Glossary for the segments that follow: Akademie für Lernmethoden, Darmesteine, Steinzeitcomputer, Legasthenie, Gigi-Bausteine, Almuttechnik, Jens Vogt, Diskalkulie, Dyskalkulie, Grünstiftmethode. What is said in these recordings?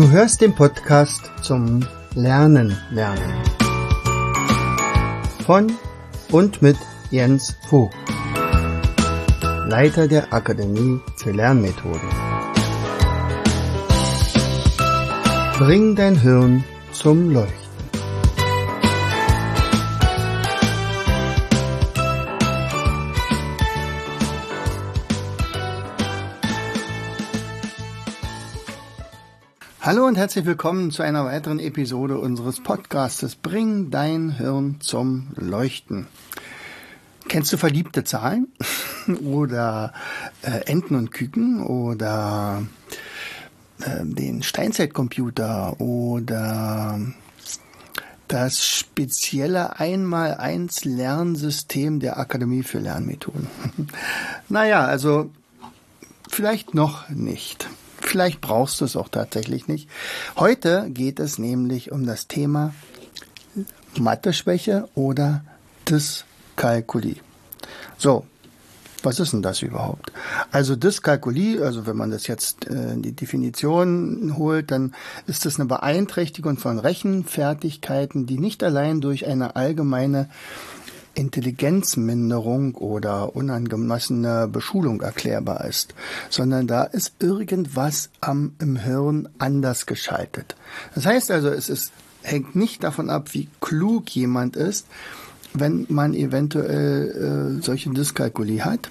Du hörst den Podcast zum Lernen von und mit Jens Vogt, Leiter der Akademie für Lernmethoden. Bring dein Hirn zum Leuchten. Hallo und herzlich willkommen zu einer weiteren Episode unseres Podcastes Bring dein Hirn zum Leuchten. Kennst du verliebte Zahlen oder Enten und Küken oder den Steinzeitcomputer oder das spezielle 1x1-Lernsystem der Akademie für Lernmethoden? Naja, also vielleicht noch nicht. Vielleicht brauchst du es auch tatsächlich nicht. Heute geht es nämlich um das Thema Mathe-Schwäche oder Diskalkulie. So, was ist denn das überhaupt? Also Diskalkulie, also wenn man das jetzt die Definition holt, dann ist das eine Beeinträchtigung von Rechenfertigkeiten, die nicht allein durch eine allgemeine Intelligenzminderung oder unangemessene Beschulung erklärbar ist, sondern da ist irgendwas im Hirn anders geschaltet. Das heißt also, hängt nicht davon ab, wie klug jemand ist, wenn man eventuell solche Diskalkulie hat,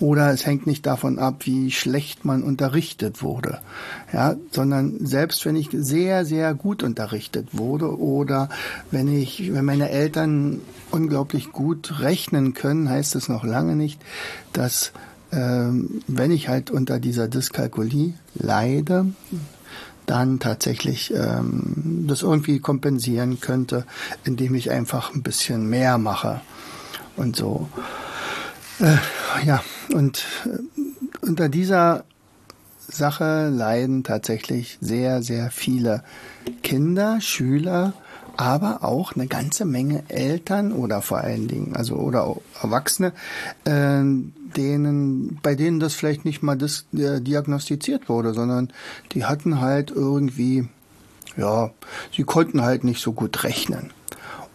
oder es hängt nicht davon ab, wie schlecht man unterrichtet wurde, ja, sondern selbst wenn ich sehr, sehr gut unterrichtet wurde oder wenn meine Eltern unglaublich gut rechnen können, heißt es noch lange nicht, dass wenn ich halt unter dieser Diskalkulie leide, dann tatsächlich das irgendwie kompensieren könnte, indem ich einfach ein bisschen mehr mache und so. Unter dieser Sache leiden tatsächlich sehr, sehr viele Kinder, Schüler, aber auch eine ganze Menge Eltern oder vor allen Dingen, oder Erwachsene, bei denen das vielleicht nicht mal diagnostiziert wurde, sondern die hatten halt irgendwie, ja, sie konnten halt nicht so gut rechnen.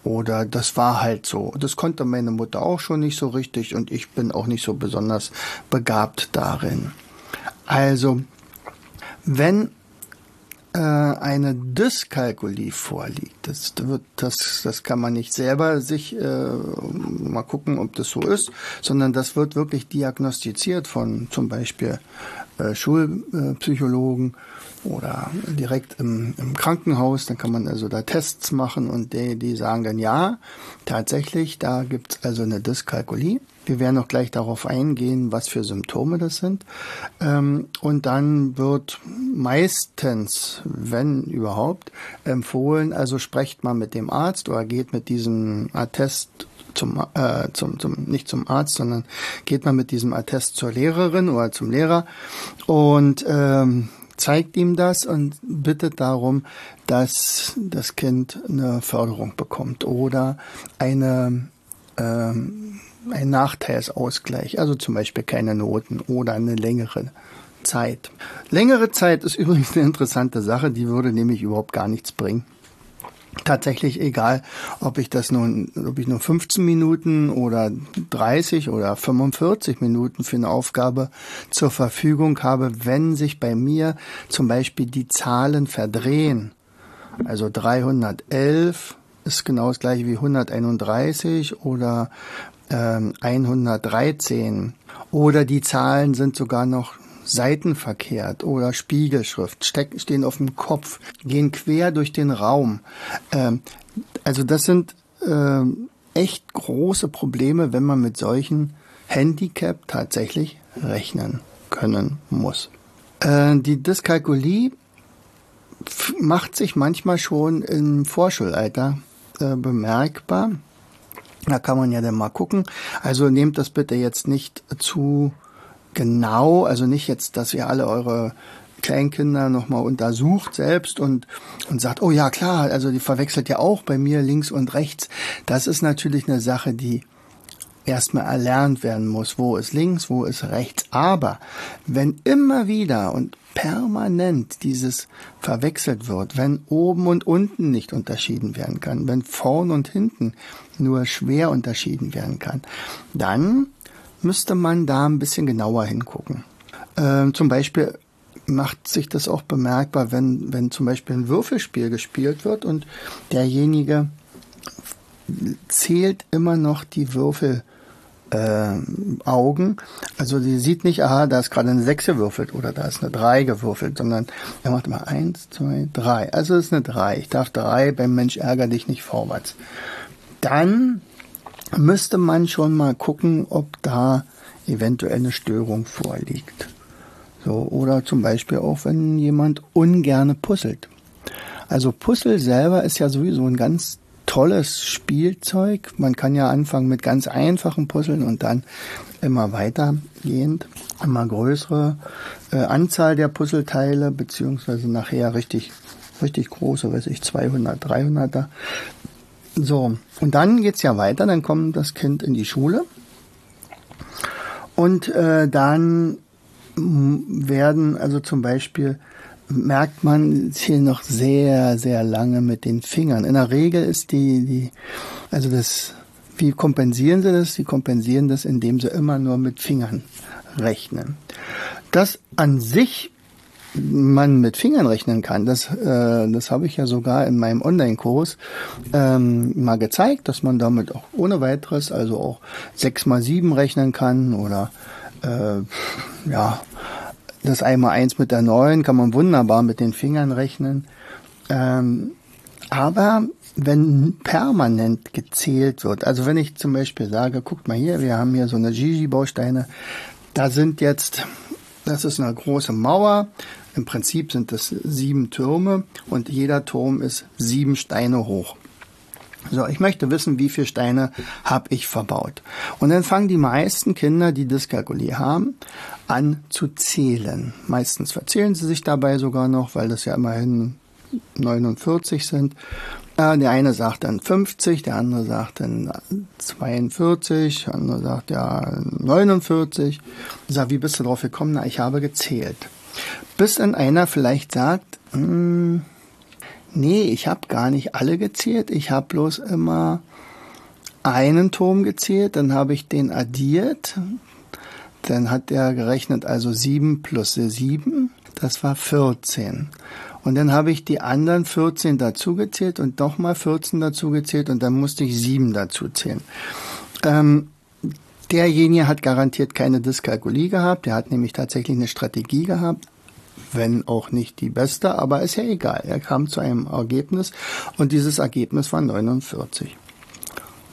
Oder das war halt so. Das konnte meine Mutter auch schon nicht so richtig und ich bin auch nicht so besonders begabt darin. Also, wenn eine Diskalkulie vorliegt, das kann man nicht selber sich mal gucken, ob das so ist, sondern das wird wirklich diagnostiziert von zum Beispiel Schulpsychologen oder direkt im Krankenhaus. Dann kann man also da Tests machen und die sagen dann, ja, tatsächlich, da gibt's also eine Diskalkulie. Wir werden auch gleich darauf eingehen, was für Symptome das sind. Und dann wird meistens, wenn überhaupt, empfohlen, also sprecht mal mit dem Arzt oder geht mit diesem Attest nicht zum Arzt, sondern geht man mit diesem Attest zur Lehrerin oder zum Lehrer und zeigt ihm das und bittet darum, dass das Kind eine Förderung bekommt oder einen Nachteilsausgleich, also zum Beispiel keine Noten oder eine längere Zeit. Längere Zeit ist übrigens eine interessante Sache, die würde nämlich überhaupt gar nichts bringen. Tatsächlich egal, ob ich nur 15 Minuten oder 30 oder 45 Minuten für eine Aufgabe zur Verfügung habe, wenn sich bei mir zum Beispiel die Zahlen verdrehen. Also 311 ist genau das gleiche wie 131 oder 113. Oder die Zahlen sind sogar noch seitenverkehrt oder Spiegelschrift, stehen auf dem Kopf, gehen quer durch den Raum. Also das sind echt große Probleme, wenn man mit solchen Handicap tatsächlich rechnen können muss. Die Diskalkulie macht sich manchmal schon im Vorschulalter bemerkbar. Da kann man ja dann mal gucken. Also nehmt das bitte jetzt nicht zu genau, also nicht jetzt, dass ihr alle eure Kleinkinder nochmal untersucht selbst und sagt, oh ja klar, also die verwechselt ja auch bei mir links und rechts. Das ist natürlich eine Sache, die erstmal erlernt werden muss, wo ist links, wo ist rechts. Aber wenn immer wieder und permanent dieses verwechselt wird, wenn oben und unten nicht unterschieden werden kann, wenn vorn und hinten nur schwer unterschieden werden kann, dann müsste man da ein bisschen genauer hingucken. Zum Beispiel macht sich das auch bemerkbar, wenn zum Beispiel ein Würfelspiel gespielt wird und derjenige zählt immer noch die Würfelaugen. Also die sieht nicht, aha, da ist gerade eine 6 gewürfelt oder da ist eine 3 gewürfelt, sondern er macht immer 1, 2, 3. Also es ist eine 3. Ich darf 3, beim Mensch ärger dich nicht vorwärts. Dann müsste man schon mal gucken, ob da eventuell eine Störung vorliegt. So, oder zum Beispiel auch, wenn jemand ungerne puzzelt. Also Puzzle selber ist ja sowieso ein ganz tolles Spielzeug. Man kann ja anfangen mit ganz einfachen Puzzlen und dann immer weitergehend, immer größere Anzahl der Puzzleteile, beziehungsweise nachher richtig große, weiß ich, 200, 300er. So, und dann geht's ja weiter, dann kommt das Kind in die Schule und dann werden, also zum Beispiel merkt man hier noch sehr, sehr lange mit den Fingern. In der Regel ist wie kompensieren sie das? Sie kompensieren das, indem sie immer nur mit Fingern rechnen. Dass an sich man mit Fingern rechnen kann, das habe ich ja sogar in meinem Online-Kurs mal gezeigt, dass man damit auch ohne weiteres, also auch 6 mal 7 rechnen kann oder ja, das 1 mal 1 mit der 9 kann man wunderbar mit den Fingern rechnen. Aber wenn permanent gezählt wird, also wenn ich zum Beispiel sage, guckt mal hier, wir haben hier so eine Gigi-Bausteine, das ist eine große Mauer, im Prinzip sind das 7 Türme und jeder Turm ist 7 Steine hoch. So, ich möchte wissen, wie viele Steine habe ich verbaut. Und dann fangen die meisten Kinder, die Diskalkulie haben, an zu zählen. Meistens verzählen sie sich dabei sogar noch, weil das ja immerhin 49 sind. Der eine sagt dann 50, der andere sagt dann 42, der andere sagt ja 49. Ich sage, wie bist du drauf gekommen? Na, ich habe gezählt. Bis dann einer vielleicht sagt, nee, ich habe gar nicht alle gezählt, ich habe bloß immer einen Turm gezählt, dann habe ich den addiert, dann hat er gerechnet, also 7 plus 7, das war 14. Und dann habe ich die anderen 14 dazugezählt und nochmal 14 dazugezählt und dann musste ich 7 dazuzählen. Derjenige hat garantiert keine Diskalkulie gehabt, der hat nämlich tatsächlich eine Strategie gehabt, wenn auch nicht die beste, aber ist ja egal. Er kam zu einem Ergebnis und dieses Ergebnis war 49.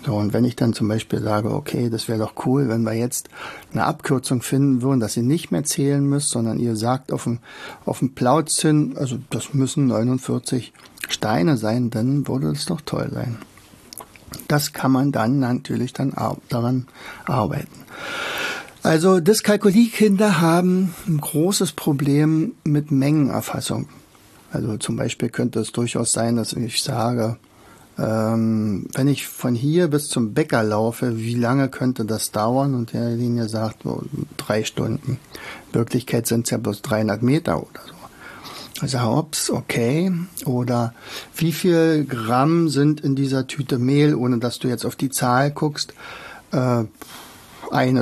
So, und wenn ich dann zum Beispiel sage, okay, das wäre doch cool, wenn wir jetzt eine Abkürzung finden würden, dass ihr nicht mehr zählen müsst, sondern ihr sagt auf dem Plauz hin, also das müssen 49 Steine sein, dann würde es doch toll sein. Das kann man dann natürlich daran arbeiten. Also Diskalkulie-Kinder haben ein großes Problem mit Mengenerfassung. Also zum Beispiel könnte es durchaus sein, dass ich sage, wenn ich von hier bis zum Bäcker laufe, wie lange könnte das dauern? Und der Linie sagt, 3 Stunden. In Wirklichkeit sind es ja bloß 300 Meter oder so. Also hops, okay. Oder wie viel Gramm sind in dieser Tüte Mehl, ohne dass du jetzt auf die Zahl guckst? 1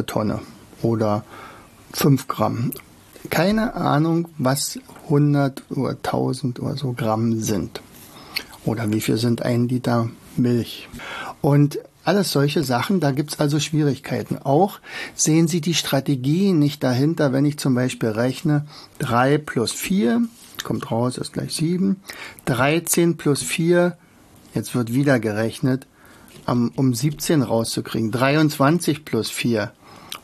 Tonne. Oder 5 Gramm. Keine Ahnung, was 100 oder 1000 oder so Gramm sind. Oder wie viel sind 1 Liter Milch? Und alles solche Sachen, da gibt's also Schwierigkeiten. Auch sehen Sie die Strategie nicht dahinter, wenn ich zum Beispiel rechne, 3 plus 4, kommt raus, ist gleich 7. 13 plus 4, jetzt wird wieder gerechnet, um 17 rauszukriegen. 23 plus 4.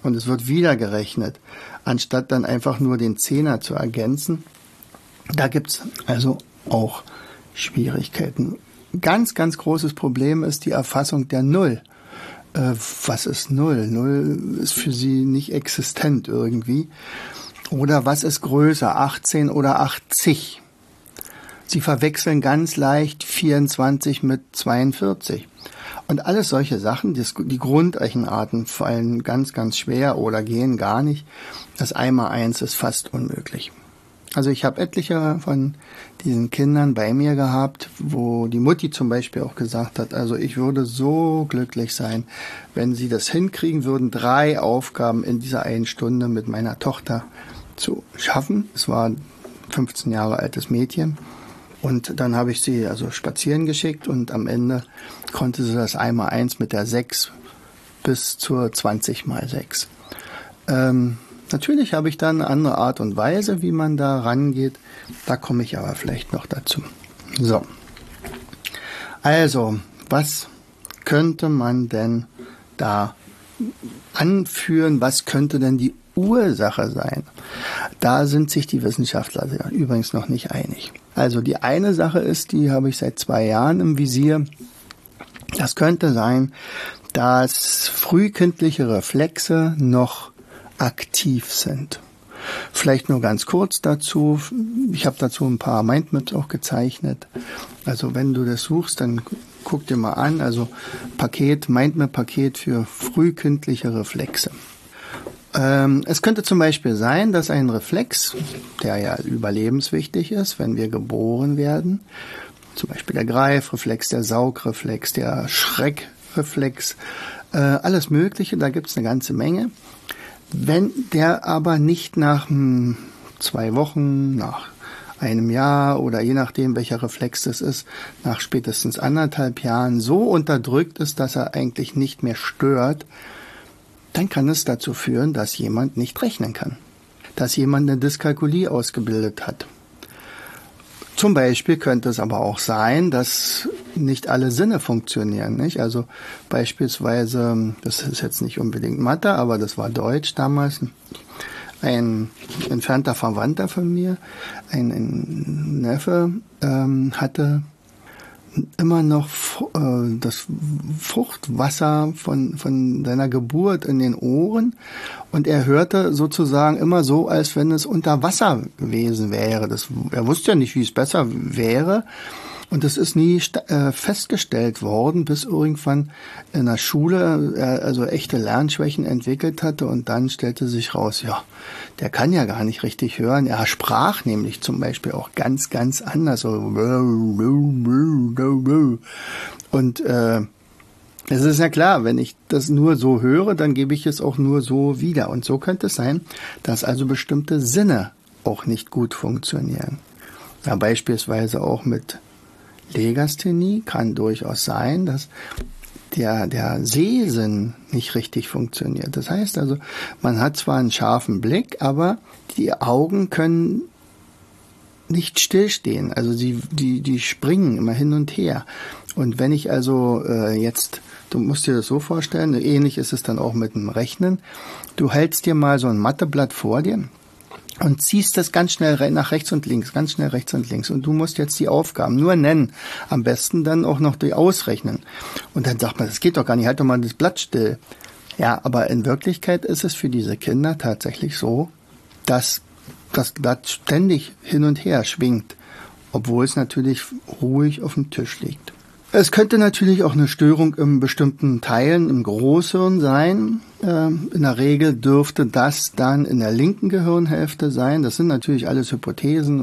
Und es wird wieder gerechnet, anstatt dann einfach nur den Zehner zu ergänzen. Da gibt's also auch Schwierigkeiten. Ganz, ganz großes Problem ist die Erfassung der Null. Was ist Null? Null ist für sie nicht existent irgendwie. Oder was ist größer, 18 oder 80? Sie verwechseln ganz leicht 24 mit 42. Und alles solche Sachen, die Grundrechenarten fallen ganz, ganz schwer oder gehen gar nicht. Das 1×1 ist fast unmöglich. Also ich habe etliche von diesen Kindern bei mir gehabt, wo die Mutti zum Beispiel auch gesagt hat, also ich würde so glücklich sein, wenn sie das hinkriegen würden, 3 Aufgaben in dieser einen Stunde mit meiner Tochter zu schaffen. Es war ein 15 Jahre altes Mädchen. Und dann habe ich sie also spazieren geschickt und am Ende konnte sie das 1×1 mit der 6 bis zur 20×6. Natürlich habe ich dann eine andere Art und Weise, wie man da rangeht. Da komme ich aber vielleicht noch dazu. So. Also, was könnte man denn da anführen? Was könnte denn die Ursache sein? Da sind sich die Wissenschaftler übrigens noch nicht einig. Also die eine Sache ist, die habe ich seit 2 Jahren im Visier. Das könnte sein, dass frühkindliche Reflexe noch aktiv sind. Vielleicht nur ganz kurz dazu. Ich habe dazu ein paar Mindmaps auch gezeichnet. Also wenn du das suchst, dann guck dir mal an. Also Mindmap-Paket für frühkindliche Reflexe. Es könnte zum Beispiel sein, dass ein Reflex, der ja überlebenswichtig ist, wenn wir geboren werden, zum Beispiel der Greifreflex, der Saugreflex, der Schreckreflex, alles Mögliche, da gibt es eine ganze Menge. Wenn der aber nicht nach 2 Wochen, nach einem Jahr oder je nachdem, welcher Reflex das ist, nach spätestens anderthalb Jahren so unterdrückt ist, dass er eigentlich nicht mehr stört, dann kann es dazu führen, dass jemand nicht rechnen kann, dass jemand eine Diskalkulie ausgebildet hat. Zum Beispiel könnte es aber auch sein, dass nicht alle Sinne funktionieren, nicht? Also beispielsweise, das ist jetzt nicht unbedingt Mathe, aber das war Deutsch damals, ein entfernter Verwandter von mir, ein Neffe, hatte immer noch das Fruchtwasser von seiner Geburt in den Ohren und er hörte sozusagen immer so, als wenn es unter Wasser gewesen wäre. Er wusste ja nicht, wie es besser wäre und das ist nie festgestellt worden, bis irgendwann in der Schule er also echte Lernschwächen entwickelt hatte und dann stellte sich raus, ja, der kann ja gar nicht richtig hören. Er sprach nämlich zum Beispiel auch ganz, ganz anders. Und es ist ja klar, wenn ich das nur so höre, dann gebe ich es auch nur so wieder. Und so könnte es sein, dass also bestimmte Sinne auch nicht gut funktionieren. Ja, beispielsweise auch mit Legasthenie kann durchaus sein, dass der Sehsinn nicht richtig funktioniert. Das heißt also, man hat zwar einen scharfen Blick, aber die Augen können nicht stillstehen. Also die springen immer hin und her. Und wenn ich also jetzt, du musst dir das so vorstellen, ähnlich ist es dann auch mit dem Rechnen. Du hältst dir mal so ein Matheblatt vor dir und ziehst das ganz schnell nach rechts und links, ganz schnell rechts und links. Und du musst jetzt die Aufgaben nur nennen, am besten dann auch noch die ausrechnen. Und dann sagt man, das geht doch gar nicht, halt doch mal das Blatt still. Ja, aber in Wirklichkeit ist es für diese Kinder tatsächlich so, dass das Blatt ständig hin und her schwingt, obwohl es natürlich ruhig auf dem Tisch liegt. Es könnte natürlich auch eine Störung in bestimmten Teilen im Großhirn sein. In der Regel dürfte das dann in der linken Gehirnhälfte sein. Das sind natürlich alles Hypothesen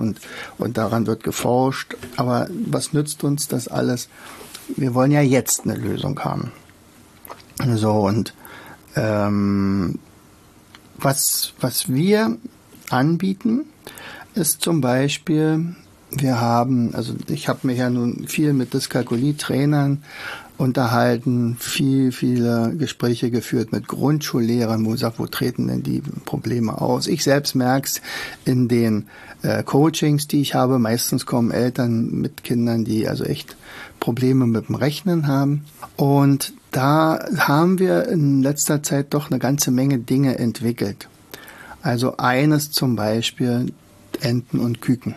und daran wird geforscht. Aber was nützt uns das alles? Wir wollen ja jetzt eine Lösung haben. So, und was wir anbieten, ist zum Beispiel... ich habe mich ja nun viel mit Diskalkulie-Trainern unterhalten, viele Gespräche geführt mit Grundschullehrern, wo ich sage, wo treten denn die Probleme aus? Ich selbst merke es in den Coachings, die ich habe. Meistens kommen Eltern mit Kindern, die also echt Probleme mit dem Rechnen haben. Und da haben wir in letzter Zeit doch eine ganze Menge Dinge entwickelt. Also eines zum Beispiel, Enten und Küken.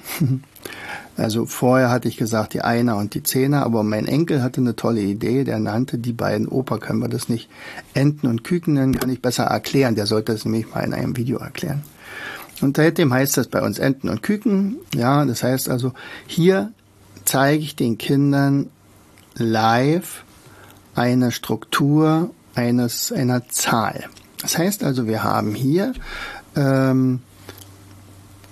Also vorher hatte ich gesagt, die Einer und die Zehner, aber mein Enkel hatte eine tolle Idee, der nannte die beiden Opa, können wir das nicht Enten und Küken nennen, kann ich besser erklären, der sollte es nämlich mal in einem Video erklären. Und seitdem heißt das bei uns Enten und Küken, ja, das heißt also, hier zeige ich den Kindern live eine Struktur einer Zahl. Das heißt also, wir haben hier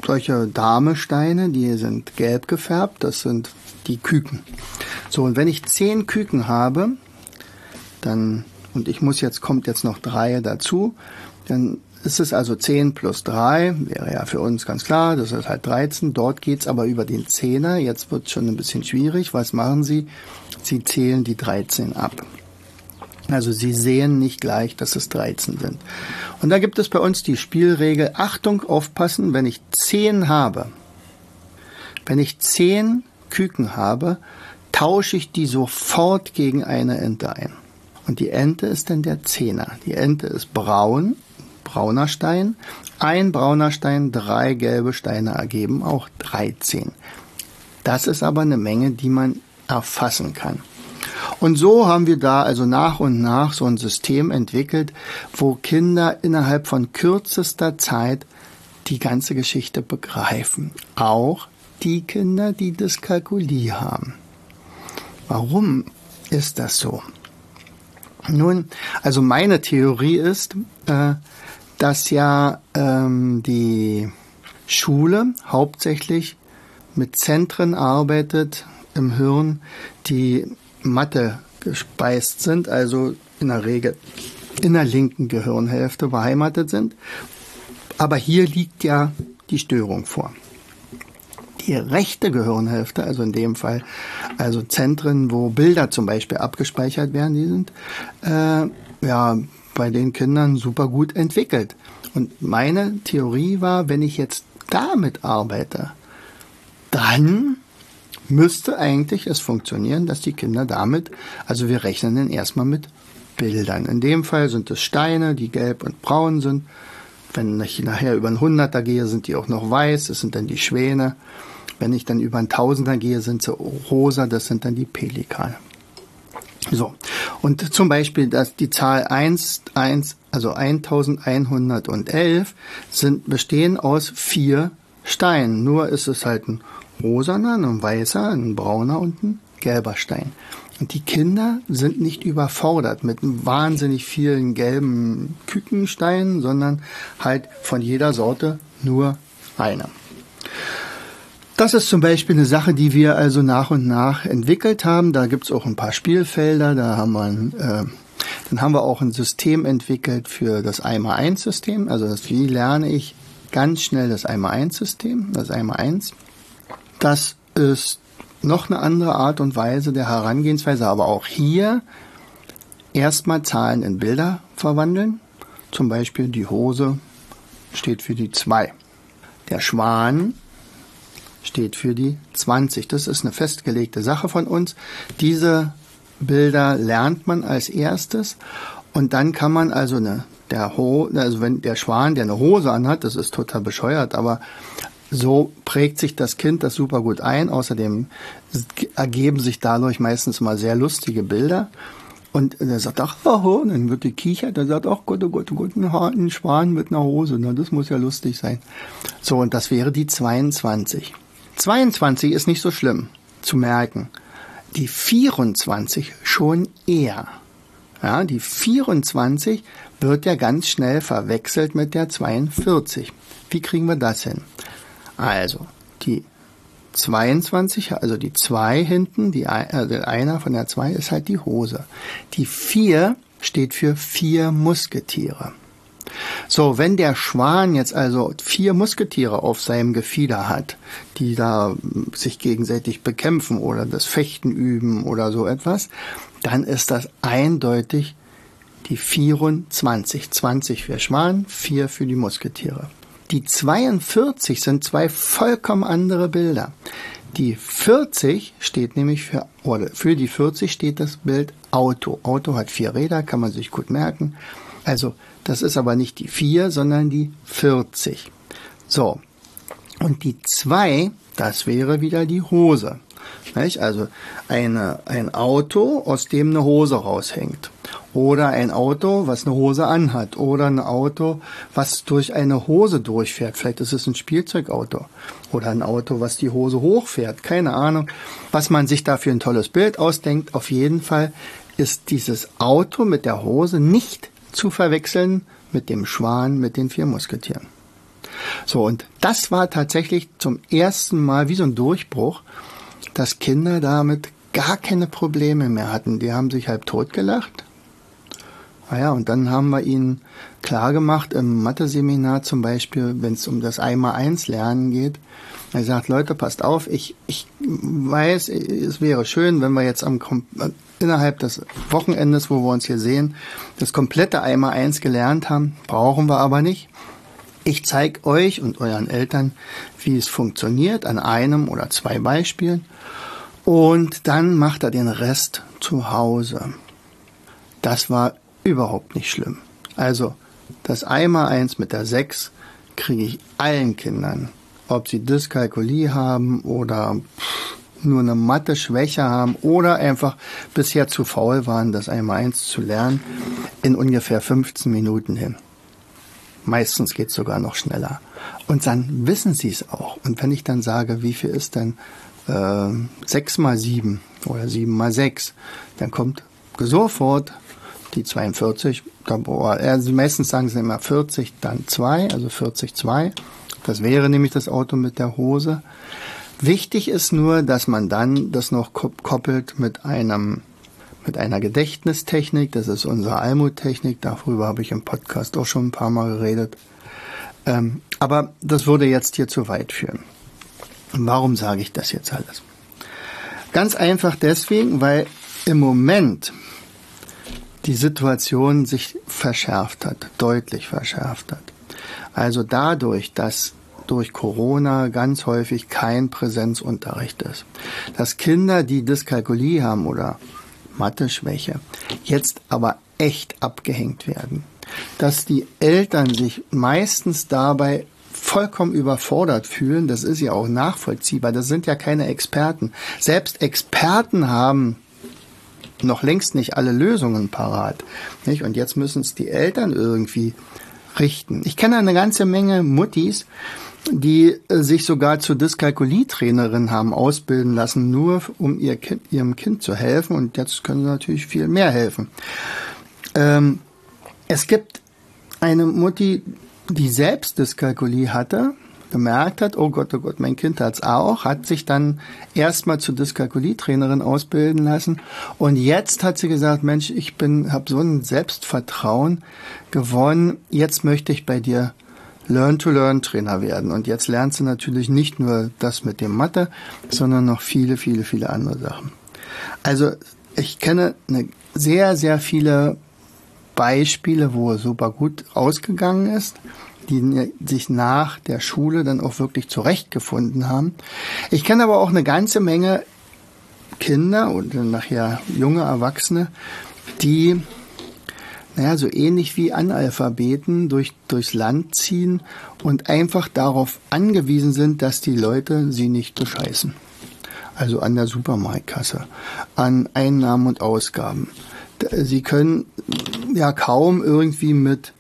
solche Darmesteine, die sind gelb gefärbt, das sind die Küken. So, und wenn ich 10 Küken habe, dann, und ich muss jetzt, kommt jetzt noch 3 dazu, dann ist es also 10 plus 3, wäre ja für uns ganz klar, das ist halt 13. Dort geht es aber über den Zehner, jetzt wird es schon ein bisschen schwierig. Was machen Sie? Sie zählen die 13 ab. Also Sie sehen nicht gleich, dass es 13 sind. Und da gibt es bei uns die Spielregel, Achtung, aufpassen, wenn ich 10 habe, wenn ich 10 Küken habe, tausche ich die sofort gegen eine Ente ein. Und die Ente ist dann der Zehner. Die Ente ist braun, brauner Stein. Ein brauner Stein, 3 gelbe Steine ergeben auch 13. Das ist aber eine Menge, die man erfassen kann. Und so haben wir da also nach und nach so ein System entwickelt, wo Kinder innerhalb von kürzester Zeit die ganze Geschichte begreifen. Auch die Kinder, die Diskalkulie haben. Warum ist das so? Nun, also meine Theorie ist, dass ja die Schule hauptsächlich mit Zentren arbeitet im Hirn, die Mathe gespeist sind, also in der Regel in der linken Gehirnhälfte beheimatet sind. Aber hier liegt ja die Störung vor. Die rechte Gehirnhälfte, also in dem Fall also Zentren, wo Bilder zum Beispiel abgespeichert werden, die sind ja bei den Kindern super gut entwickelt. Und meine Theorie war, wenn ich jetzt damit arbeite, dann müsste eigentlich es funktionieren, dass die Kinder damit, also wir rechnen dann erstmal mit Bildern. In dem Fall sind es Steine, die gelb und braun sind. Wenn ich nachher über einen Hunderter gehe, sind die auch noch weiß, das sind dann die Schwäne. Wenn ich dann über einen Tausender gehe, sind sie rosa, das sind dann die Pelikane. So, und zum Beispiel dass die Zahl 1, also 1111, bestehen aus 4 Steinen. Nur ist es halt ein rosaner, ein weißer, ein brauner und ein gelber Stein. Und die Kinder sind nicht überfordert mit wahnsinnig vielen gelben Kükensteinen, sondern halt von jeder Sorte nur einer. Das ist zum Beispiel eine Sache, die wir also nach und nach entwickelt haben. Da gibt es auch ein paar Spielfelder. Da haben wir dann haben wir auch ein System entwickelt für das 1x1-System. Also wie lerne ich ganz schnell das 1x1-System, das 1x1. Das ist noch eine andere Art und Weise der Herangehensweise, aber auch hier erstmal Zahlen in Bilder verwandeln. Zum Beispiel die Hose steht für die 2. Der Schwan steht für die 20. Das ist eine festgelegte Sache von uns. Diese Bilder lernt man als erstes und dann kann man also wenn der Schwan, der eine Hose anhat, das ist total bescheuert, aber so prägt sich das Kind das super gut ein. Außerdem ergeben sich dadurch meistens mal sehr lustige Bilder. Und er sagt, ach, oh, dann wird gekichert. Er sagt, ach Gott, oh Gott, oh Gott, ein Schwan mit einer Hose. Na, das muss ja lustig sein. So, und das wäre die 22. 22 ist nicht so schlimm zu merken. Die 24 schon eher. Ja, die 24 wird ja ganz schnell verwechselt mit der 42. Wie kriegen wir das hin? Also, die 22, also die 2 hinten, der Einer von der 2 ist halt die Hose. Die 4 steht für 4 Musketiere. So, wenn der Schwan jetzt also 4 Musketiere auf seinem Gefieder hat, die da sich gegenseitig bekämpfen oder das Fechten üben oder so etwas, dann ist das eindeutig die 24. 20 für Schwan, 4 für die Musketiere. Die 42 sind 2 vollkommen andere Bilder. Die 40 steht nämlich für die 40 steht das Bild Auto. Auto hat 4 Räder, kann man sich gut merken. Also, das ist aber nicht die 4, sondern die 40. So. Und die 2, das wäre wieder die Hose. Also, ein Auto, aus dem eine Hose raushängt. Oder ein Auto, was eine Hose anhat. Oder ein Auto, was durch eine Hose durchfährt. Vielleicht ist es ein Spielzeugauto. Oder ein Auto, was die Hose hochfährt. Keine Ahnung, was man sich da für ein tolles Bild ausdenkt. Auf jeden Fall ist dieses Auto mit der Hose nicht zu verwechseln mit dem Schwan, mit den 4 Musketieren. So, und das war tatsächlich zum ersten Mal wie so ein Durchbruch, dass Kinder damit gar keine Probleme mehr hatten. Die haben sich halb tot gelacht. Naja, und dann haben wir ihnen klargemacht, im Mathe-Seminar zum Beispiel, wenn es um das 1x1-Lernen geht, er sagt, Leute, passt auf, ich weiß, es wäre schön, wenn wir jetzt innerhalb des Wochenendes, wo wir uns hier sehen, das komplette 1x1 gelernt haben, brauchen wir aber nicht. Ich zeige euch und euren Eltern, wie es funktioniert, an einem oder 2 Beispielen. Und dann macht er den Rest zu Hause. Das war überhaupt nicht schlimm. Also das 1x1 mit der 6 kriege ich allen Kindern. Ob sie Diskalkulie haben oder nur eine Mathe-Schwäche haben oder einfach bisher zu faul waren, das 1x1 zu lernen, in ungefähr 15 Minuten hin. Meistens geht es sogar noch schneller. Und dann wissen sie es auch. Und wenn ich dann sage, wie viel ist denn 6 mal 7 oder 7 mal 6, dann kommt sofort die 42. Meistens sagen sie immer 40, dann 2, also 40, 2. Das wäre nämlich das Auto mit der Hose. Wichtig ist nur, dass man dann das noch koppelt mit einer Gedächtnistechnik, das ist unsere Almuttechnik, darüber habe ich im Podcast auch schon ein paar Mal geredet. Aber das würde jetzt hier zu weit führen. Und warum sage ich das jetzt alles? Ganz einfach deswegen, weil im Moment die Situation sich verschärft hat, deutlich verschärft hat. Also dadurch, dass durch Corona ganz häufig kein Präsenzunterricht ist, dass Kinder, die Dyskalkulie haben oder Mathe-Schwäche, jetzt aber echt abgehängt werden. Dass die Eltern sich meistens dabei vollkommen überfordert fühlen, das ist ja auch nachvollziehbar, das sind ja keine Experten. Selbst Experten haben noch längst nicht alle Lösungen parat, nicht? Und jetzt müssen es die Eltern irgendwie richten. Ich kenne eine ganze Menge Muttis, die sich sogar zur Diskalkulie-Trainerin haben ausbilden lassen, nur um ihrem Kind zu helfen. Und jetzt können sie natürlich viel mehr helfen. Es gibt eine Mutti, die selbst Diskalkulie hatte, gemerkt hat, oh Gott, mein Kind hat's auch, hat sich dann erstmal zur Diskalkulie-Trainerin ausbilden lassen. Und jetzt hat sie gesagt, Mensch, ich habe so ein Selbstvertrauen gewonnen, jetzt möchte ich bei dir Learn-to-Learn-Trainer werden. Und jetzt lernt sie natürlich nicht nur das mit dem Mathe, sondern noch viele, viele, viele andere Sachen. Also ich kenne sehr, sehr viele Beispiele, wo es super gut ausgegangen ist, die sich nach der Schule dann auch wirklich zurechtgefunden haben. Ich kenne aber auch eine ganze Menge Kinder und nachher junge Erwachsene, die so ähnlich wie Analphabeten durchs Land ziehen und einfach darauf angewiesen sind, dass die Leute sie nicht bescheißen. Also an der Supermarktkasse, an Einnahmen und Ausgaben. Sie können ja kaum irgendwie mit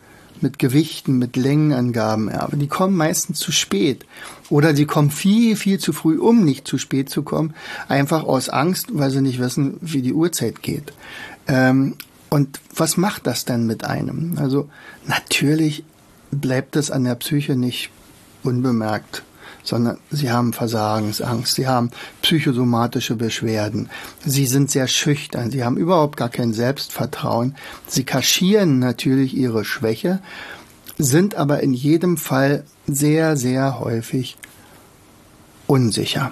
Gewichten, mit Längenangaben, aber die kommen meistens zu spät. Oder sie kommen viel, viel zu früh, um nicht zu spät zu kommen, einfach aus Angst, weil sie nicht wissen, wie die Uhrzeit geht. Und was macht das denn mit einem? Also natürlich bleibt es an der Psyche nicht unbemerkt, sondern sie haben Versagensangst, sie haben psychosomatische Beschwerden, sie sind sehr schüchtern, sie haben überhaupt gar kein Selbstvertrauen, sie kaschieren natürlich ihre Schwäche, sind aber in jedem Fall sehr, sehr häufig unsicher.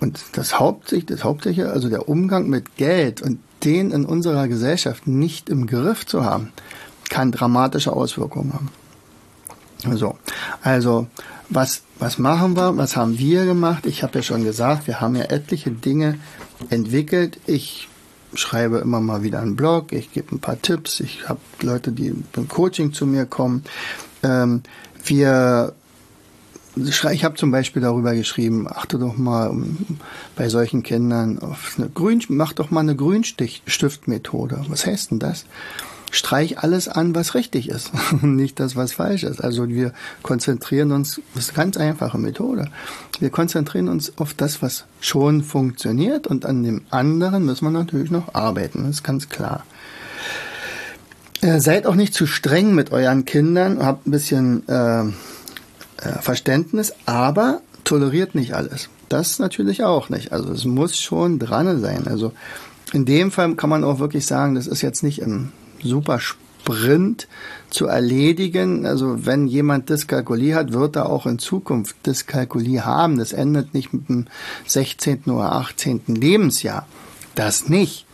Und das Hauptsächliche, also der Umgang mit Geld und den in unserer Gesellschaft nicht im Griff zu haben, kann dramatische Auswirkungen haben. Also was machen wir? Was haben wir gemacht? Ich habe ja schon gesagt, wir haben ja etliche Dinge entwickelt. Ich schreibe immer mal wieder einen Blog, ich gebe ein paar Tipps, ich habe Leute, die beim Coaching zu mir kommen. Wir Ich habe zum Beispiel darüber geschrieben, achte doch mal bei solchen Kindern auf eine Grünstiftmethode. Was heißt denn das? Streich alles an, was richtig ist, nicht das, was falsch ist. Also wir konzentrieren uns, das ist eine ganz einfache Methode, wir konzentrieren uns auf das, was schon funktioniert, und an dem anderen müssen wir natürlich noch arbeiten, das ist ganz klar. Seid auch nicht zu streng mit euren Kindern, habt ein bisschen Verständnis, aber toleriert nicht alles. Das natürlich auch nicht. Also es muss schon dran sein. Also in dem Fall kann man auch wirklich sagen, das ist jetzt nicht im Supersprint zu erledigen. Also wenn jemand Diskalkulie hat, wird er auch in Zukunft Diskalkulie haben. Das endet nicht mit dem 16. oder 18. Lebensjahr. Das nicht.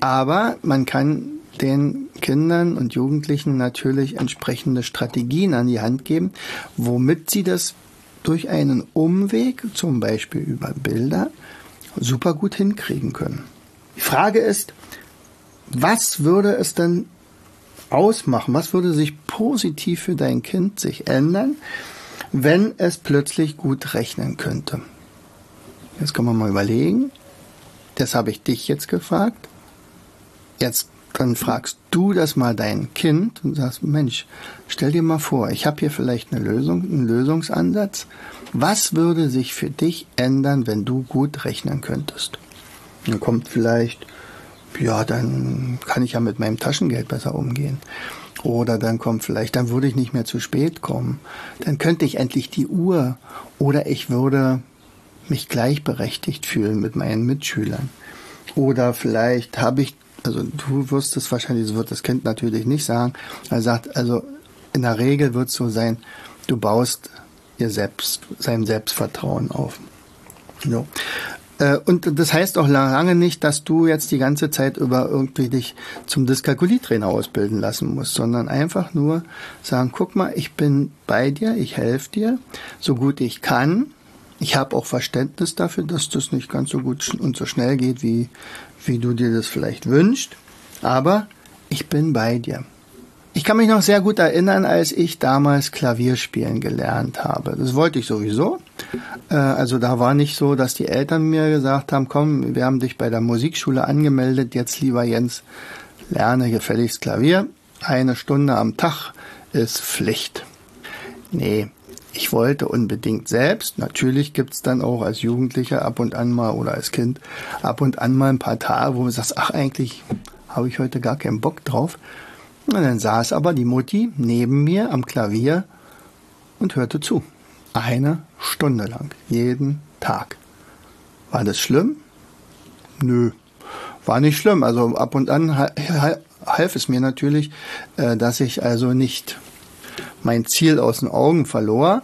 Aber man kann den Kindern und Jugendlichen natürlich entsprechende Strategien an die Hand geben, womit sie das durch einen Umweg, zum Beispiel über Bilder, super gut hinkriegen können. Die Frage ist, was würde es denn ausmachen? Was würde sich positiv für dein Kind sich ändern, wenn es plötzlich gut rechnen könnte? Jetzt können wir mal überlegen. Das habe ich dich jetzt gefragt. Dann fragst du das mal dein Kind und sagst, Mensch, stell dir mal vor, ich habe hier vielleicht eine Lösung, einen Lösungsansatz. Was würde sich für dich ändern, wenn du gut rechnen könntest? Dann kommt vielleicht, ja, dann kann ich ja mit meinem Taschengeld besser umgehen. Oder dann kommt vielleicht, dann würde ich nicht mehr zu spät kommen. Dann könnte ich endlich die Uhr. Oder ich würde mich gleichberechtigt fühlen mit meinen Mitschülern. Oder vielleicht habe ich, also du wirst es wahrscheinlich, so wird das Kind natürlich nicht sagen. Er sagt, also in der Regel wird es so sein, du baust sein Selbstvertrauen auf. So. Und das heißt auch lange nicht, dass du jetzt die ganze Zeit über irgendwie dich zum Diskalkulietrainer ausbilden lassen musst, sondern einfach nur sagen, guck mal, ich bin bei dir, ich helfe dir, so gut ich kann. Ich habe auch Verständnis dafür, dass das nicht ganz so gut und so schnell geht, wie du dir das vielleicht wünschst. Aber ich bin bei dir. Ich kann mich noch sehr gut erinnern, als ich damals Klavierspielen gelernt habe. Das wollte ich sowieso. Also da war nicht so, dass die Eltern mir gesagt haben, komm, wir haben dich bei der Musikschule angemeldet, jetzt lieber Jens, lerne gefälligst Klavier. 1 Stunde am Tag ist Pflicht. Nee. Ich wollte unbedingt selbst. Natürlich gibt es dann auch als Jugendlicher ab und an mal oder als Kind ab und an mal ein paar Tage, wo du sagst, ach, eigentlich habe ich heute gar keinen Bock drauf. Und dann saß aber die Mutti neben mir am Klavier und hörte zu. 1 Stunde lang, jeden Tag. War das schlimm? Nö, war nicht schlimm. Also ab und an half es mir natürlich, dass ich also nicht mein Ziel aus den Augen verlor.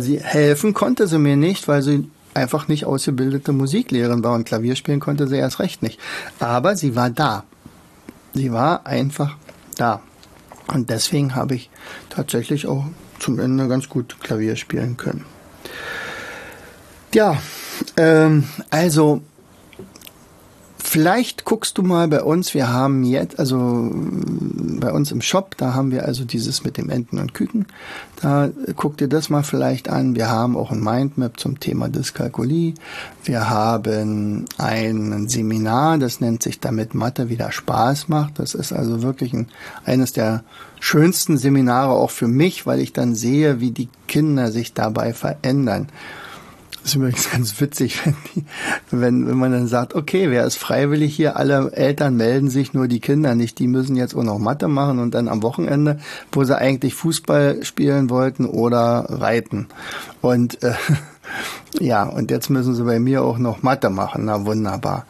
Sie helfen konnte sie mir nicht, weil sie einfach nicht ausgebildete Musiklehrerin war und Klavier spielen konnte sie erst recht nicht. Aber sie war da. Sie war einfach da. Und deswegen habe ich tatsächlich auch zum Ende ganz gut Klavier spielen können. Ja, also vielleicht guckst du mal bei uns, wir haben jetzt, also bei uns im Shop, da haben wir also dieses mit dem Enten und Küken, da guck dir das mal vielleicht an. Wir haben auch ein Mindmap zum Thema Diskalkulie, wir haben ein Seminar, das nennt sich Damit Mathe wieder Spaß macht. Das ist also wirklich eines der schönsten Seminare auch für mich, weil ich dann sehe, wie die Kinder sich dabei verändern. Das ist übrigens ganz witzig, wenn man dann sagt, okay, wer ist freiwillig hier? Alle Eltern melden sich, nur die Kinder nicht. Die müssen jetzt auch noch Mathe machen und dann am Wochenende, wo sie eigentlich Fußball spielen wollten oder reiten. Und ja, und jetzt müssen sie bei mir auch noch Mathe machen. Na wunderbar.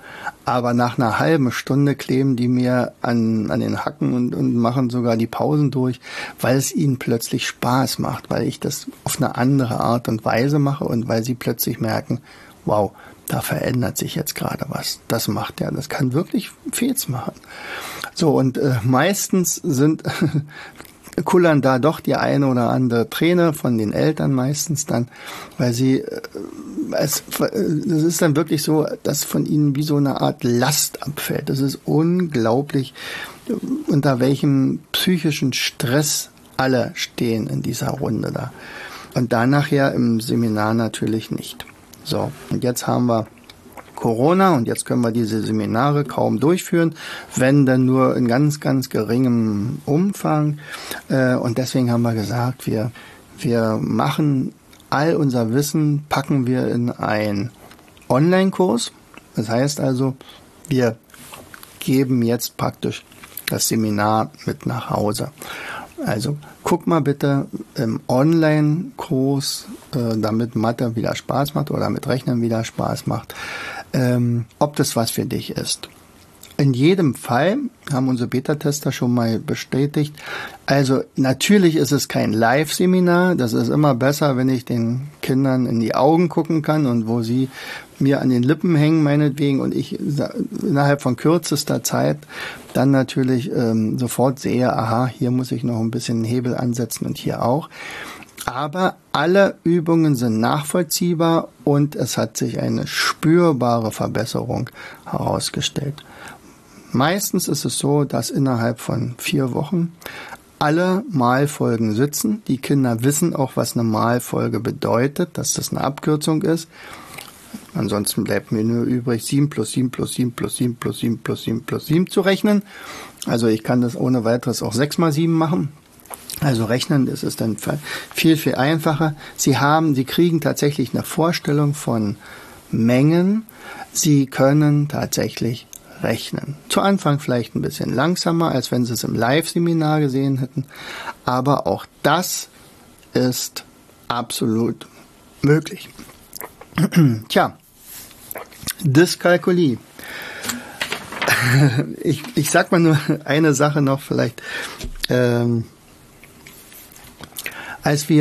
Aber nach einer halben Stunde kleben die mir an den Hacken und machen sogar die Pausen durch, weil es ihnen plötzlich Spaß macht, weil ich das auf eine andere Art und Weise mache und weil sie plötzlich merken, wow, da verändert sich jetzt gerade was. Das macht ja, das kann wirklich Fehls machen. So, und meistens kullern da doch die eine oder andere Träne von den Eltern meistens dann, weil sie, es ist dann wirklich so, dass von ihnen wie so eine Art Last abfällt. Das ist unglaublich, unter welchem psychischen Stress alle stehen in dieser Runde da. und dann nachher im Seminar natürlich nicht. So, und jetzt haben wir Corona und jetzt können wir diese Seminare kaum durchführen, wenn dann nur in ganz, ganz geringem Umfang. Und deswegen haben wir gesagt, wir machen all unser Wissen, packen wir in einen Online-Kurs. Das heißt also, wir geben jetzt praktisch das Seminar mit nach Hause. Also guck mal bitte im Online-Kurs, damit Mathe wieder Spaß macht oder damit Rechnen wieder Spaß macht, ob das was für dich ist. In jedem Fall haben unsere Beta-Tester schon mal bestätigt. Also natürlich ist es kein Live-Seminar. Das ist immer besser, wenn ich den Kindern in die Augen gucken kann und wo sie mir an den Lippen hängen meinetwegen und ich innerhalb von kürzester Zeit dann natürlich sofort sehe, aha, hier muss ich noch ein bisschen Hebel ansetzen und hier auch. Aber alle Übungen sind nachvollziehbar und es hat sich eine spürbare Verbesserung herausgestellt. Meistens ist es so, dass innerhalb von 4 Wochen alle Malfolgen sitzen. Die Kinder wissen auch, was eine Malfolge bedeutet, dass das eine Abkürzung ist. Ansonsten bleibt mir nur übrig, 7 plus 7 plus 7 plus 7 plus 7 plus 7 plus 7 zu rechnen. Also ich kann das ohne weiteres auch 6 mal 7 machen. Also rechnen ist es dann viel, viel einfacher. Sie kriegen tatsächlich eine Vorstellung von Mengen. Sie können tatsächlich rechnen. Zu Anfang vielleicht ein bisschen langsamer, als wenn Sie es im Live-Seminar gesehen hätten. Aber auch das ist absolut möglich. Tja, Diskalkulie. Ich sag mal nur eine Sache noch vielleicht. Ich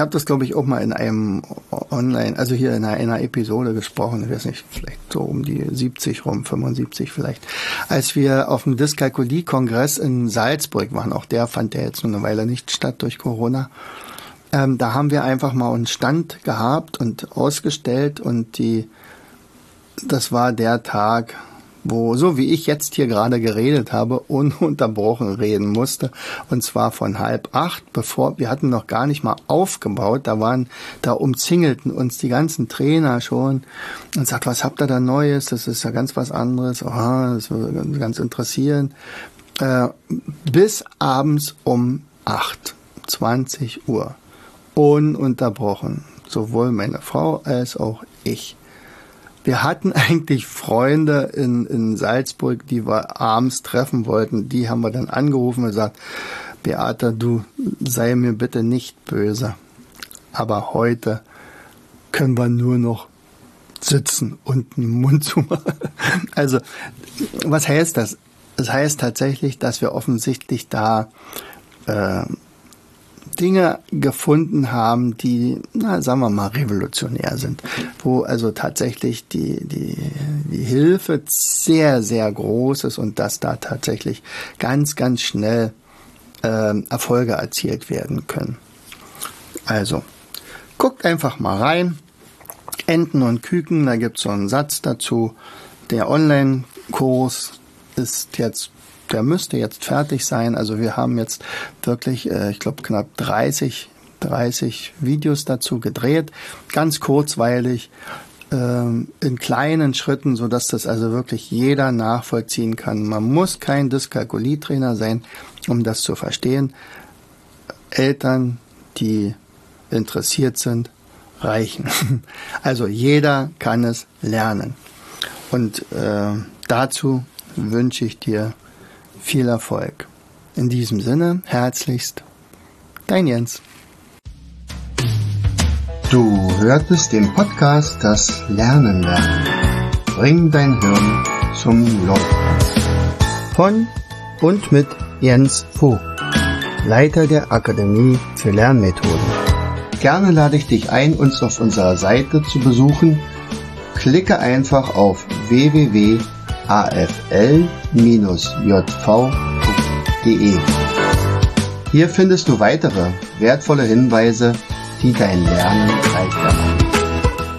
habe das glaube ich auch mal in einem Online, also hier in einer Episode gesprochen, ich weiß nicht, vielleicht so um die 70 rum, 75 vielleicht, als wir auf dem Diskalkulie-Kongress in Salzburg waren, auch der fand ja jetzt nur eine Weile nicht statt durch Corona. Da haben wir einfach mal einen Stand gehabt und ausgestellt und das war der Tag, wo, so wie ich jetzt hier gerade geredet habe, ununterbrochen reden musste. Und zwar von 7:30, wir hatten noch gar nicht mal aufgebaut, da umzingelten uns die ganzen Trainer schon und sagt, was habt ihr da Neues? Das ist ja ganz was anderes. Aha, das würde ganz interessieren. Bis abends um 8, 20 Uhr. Ununterbrochen. Sowohl meine Frau als auch ich. Wir hatten eigentlich Freunde in Salzburg, die wir abends treffen wollten. Die haben wir dann angerufen und gesagt, Beata, du sei mir bitte nicht böse. Aber heute können wir nur noch sitzen und den Mund zumachen. Also, was heißt das? Das heißt tatsächlich, dass wir offensichtlich da Dinge gefunden haben, die, sagen wir mal, revolutionär sind, wo also tatsächlich die Hilfe sehr, sehr groß ist und dass da tatsächlich ganz, ganz schnell Erfolge erzielt werden können. Also, guckt einfach mal rein. Enten und Küken, da gibt es so einen Satz dazu. Der Online-Kurs der müsste jetzt fertig sein. Also wir haben jetzt wirklich, ich glaube, knapp 30 Videos dazu gedreht. Ganz kurzweilig, in kleinen Schritten, sodass das also wirklich jeder nachvollziehen kann. Man muss kein Diskalkulie-Trainer sein, um das zu verstehen. Eltern, die interessiert sind, reichen. Also jeder kann es lernen. Und dazu wünsche ich dir viel Erfolg. In diesem Sinne, herzlichst, dein Jens. Du hörtest den Podcast Das Lernen lernen. Bring dein Hirn zum Laufen. Von und mit Jens Vogt, Leiter der Akademie für Lernmethoden. Gerne lade ich dich ein, uns auf unserer Seite zu besuchen. Klicke einfach auf www.afl-jv.de. Hier findest du weitere wertvolle Hinweise, die dein Lernen leichter machen.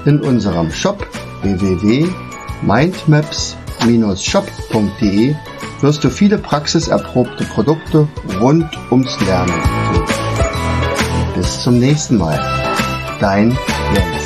In unserem Shop www.mindmaps-shop.de wirst du viele praxiserprobte Produkte rund ums Lernen finden. Bis zum nächsten Mal. Dein Jens.